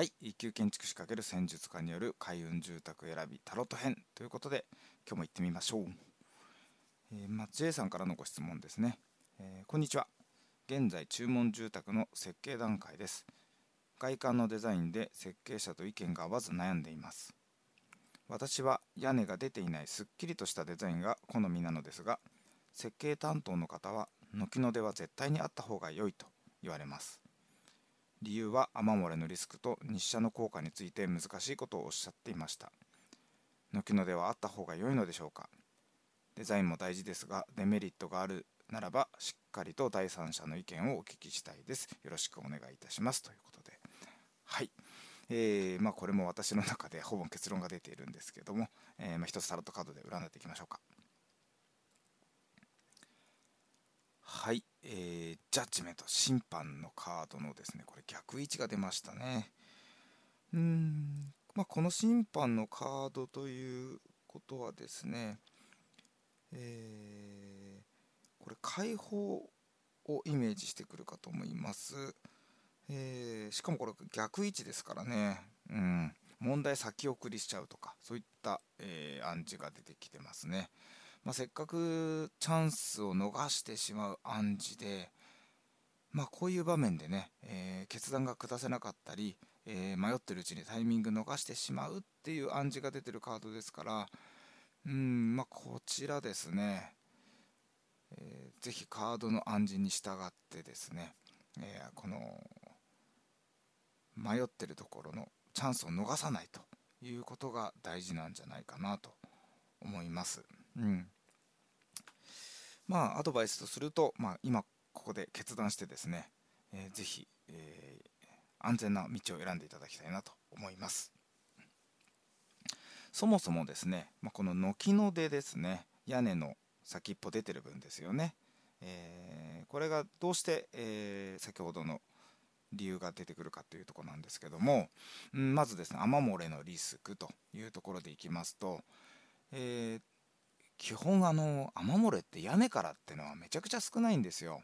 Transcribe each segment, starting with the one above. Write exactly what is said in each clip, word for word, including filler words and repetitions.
はい、いっきゅう建築士×戦術家による開運住宅選びタロット編ということで、今日も行ってみましょう。えーまあ、ジェイ さんからのご質問ですね。えー、こんにちは。現在注文住宅の設計段階です。外観のデザインで設計者と意見が合わず悩んでいます。私は屋根が出ていないすっきりとしたデザインが好みなのですが、設計担当の方は軒の出は絶対にあった方が良いと言われます。理由は雨漏れのリスクと日射の効果について難しいことをおっしゃっていました。軒の出はあった方が良いのでしょうか。デザインも大事ですが、デメリットがあるならばしっかりと第三者の意見をお聞きしたいです。よろしくお願いいたしますということで、はい、えー、まあこれも私の中でほぼ結論が出ているんですけども、えー、まあ一つタロットカードで占っていきましょうか。はい、えー、ジャッジメント審判のカードのですね、これ逆位置が出ましたね。うーん、まあ、この審判のカードということはですね、えー、これ解放をイメージしてくるかと思います。えー、しかもこれ逆位置ですからね、うん、問題先送りしちゃうとか、そういった、えー、暗示が出てきてますね。まあ、せっかくチャンスを逃してしまう暗示で、まあ、こういう場面でね、えー、決断が下せなかったり、えー、迷ってるうちにタイミング逃してしまうっていう暗示が出てるカードですから、うん、まあ、こちらですね、えー、ぜひカードの暗示に従ってですね、えー、この迷ってるところのチャンスを逃さないということが大事なんじゃないかなと思います。うん、まあアドバイスとすると、まあ、今ここで決断してですね、えー、ぜひ、えー、安全な道を選んでいただきたいなと思います。そもそもですね、まあ、この軒の出ですね、屋根の先っぽ出てる分ですよね、えー、これがどうして、えー、先ほどの理由が出てくるかというところなんですけども、うん、まずですね、雨漏れのリスクというところでいきますと、えー基本あの雨漏れって屋根からってのはめちゃくちゃ少ないんですよ。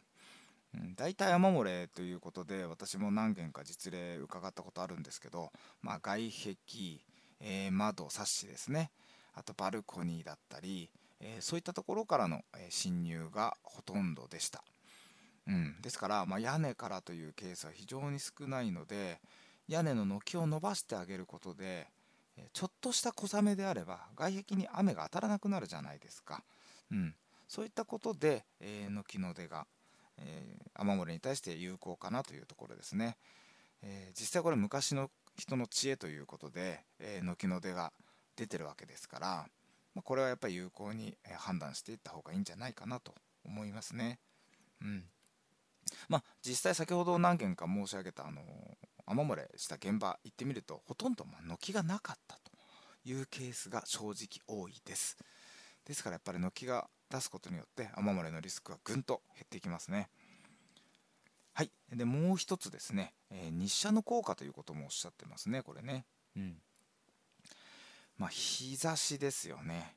だいたい雨漏れということで私も何件か実例伺ったことあるんですけど、まあ、外壁、えー、窓、サッシですね、あとバルコニーだったり、えー、そういったところからの侵入がほとんどでした。うん、ですから、まあ、屋根からというケースは非常に少ないので、屋根の軒を伸ばしてあげることでちょっとした小雨であれば外壁に雨が当たらなくなるじゃないですか、うん、そういったことで、えー、軒の出が、えー、雨漏れに対して有効かなというところですね、えー、実際これ昔の人の知恵ということで、えー、軒の出が出てるわけですから、まあ、これはやっぱり有効に判断していった方がいいんじゃないかなと思いますね、うん、まあ実際先ほど何件か申し上げたあのー雨漏れした現場行ってみると、ほとんどまあ軒がなかったというケースが正直多いです。ですからやっぱり軒が出すことによって雨漏れのリスクはぐんと減っていきますね。はい、でもう一つですね、えー、日射の効果ということもおっしゃってますね、これね。うん、まあ日差しですよね。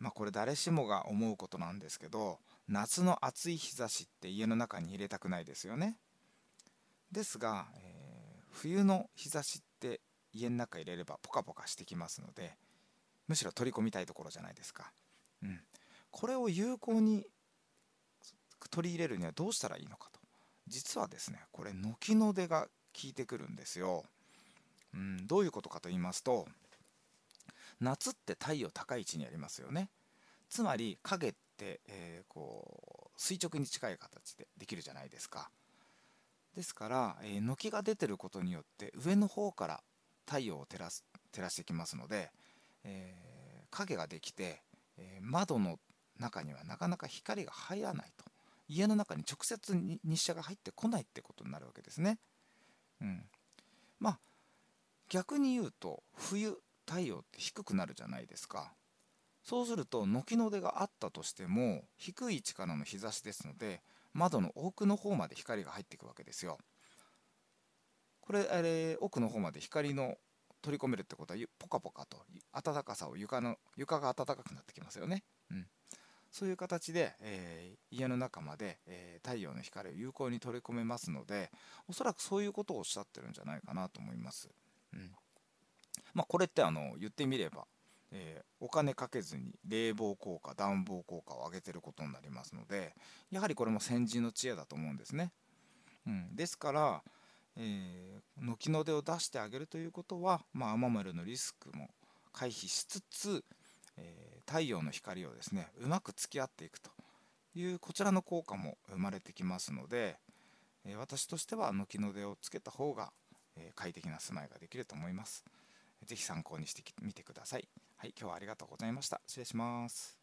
まあこれ誰しもが思うことなんですけど、夏の暑い日差しって家の中に入れたくないですよね。ですが、えー冬の日差しって家の中入れればポカポカしてきますので、むしろ取り込みたいところじゃないですか、うん、これを有効に取り入れるにはどうしたらいいのかと。実はですね、これ軒の出が効いてくるんですよ、うん、どういうことかと言いますと、夏って太陽高い位置にありますよね。つまり影って、えー、こう垂直に近い形でできるじゃないですか。ですから、えー、軒が出てることによって上の方から太陽を照らす、照らしてきますので、えー、影ができて、えー、窓の中にはなかなか光が入らないと、家の中に直接に日射が入ってこないってことになるわけですね、うん、まあ逆に言うと冬太陽って低くなるじゃないですか。そうすると軒の出があったとしても低い位置からの日差しですので、窓の奥の方まで光が入っていくわけですよ。これあれ奥の方まで光の取り込めるってことはポカポカと暖かさを床の床が暖かくなってきますよね、うん、そういう形で、えー、家の中まで、えー、太陽の光を有効に取り込めますので、おそらくそういうことをおっしゃってるんじゃないかなと思います、うんまあ、これってあの言ってみれば、えー、お金かけずに冷房効果暖房効果を上げてることになりますので、やはりこれも先人の知恵だと思うんですね、うん、ですから、えー、軒の出を出してあげるということは、まあ、雨漏りのリスクも回避しつつ、えー、太陽の光をですねうまく付き合っていくというこちらの効果も生まれてきますので、えー、私としては軒の出をつけた方が、えー、快適な住まいができると思います。ぜひ参考にしてみてください。はい、今日はありがとうございました。失礼します。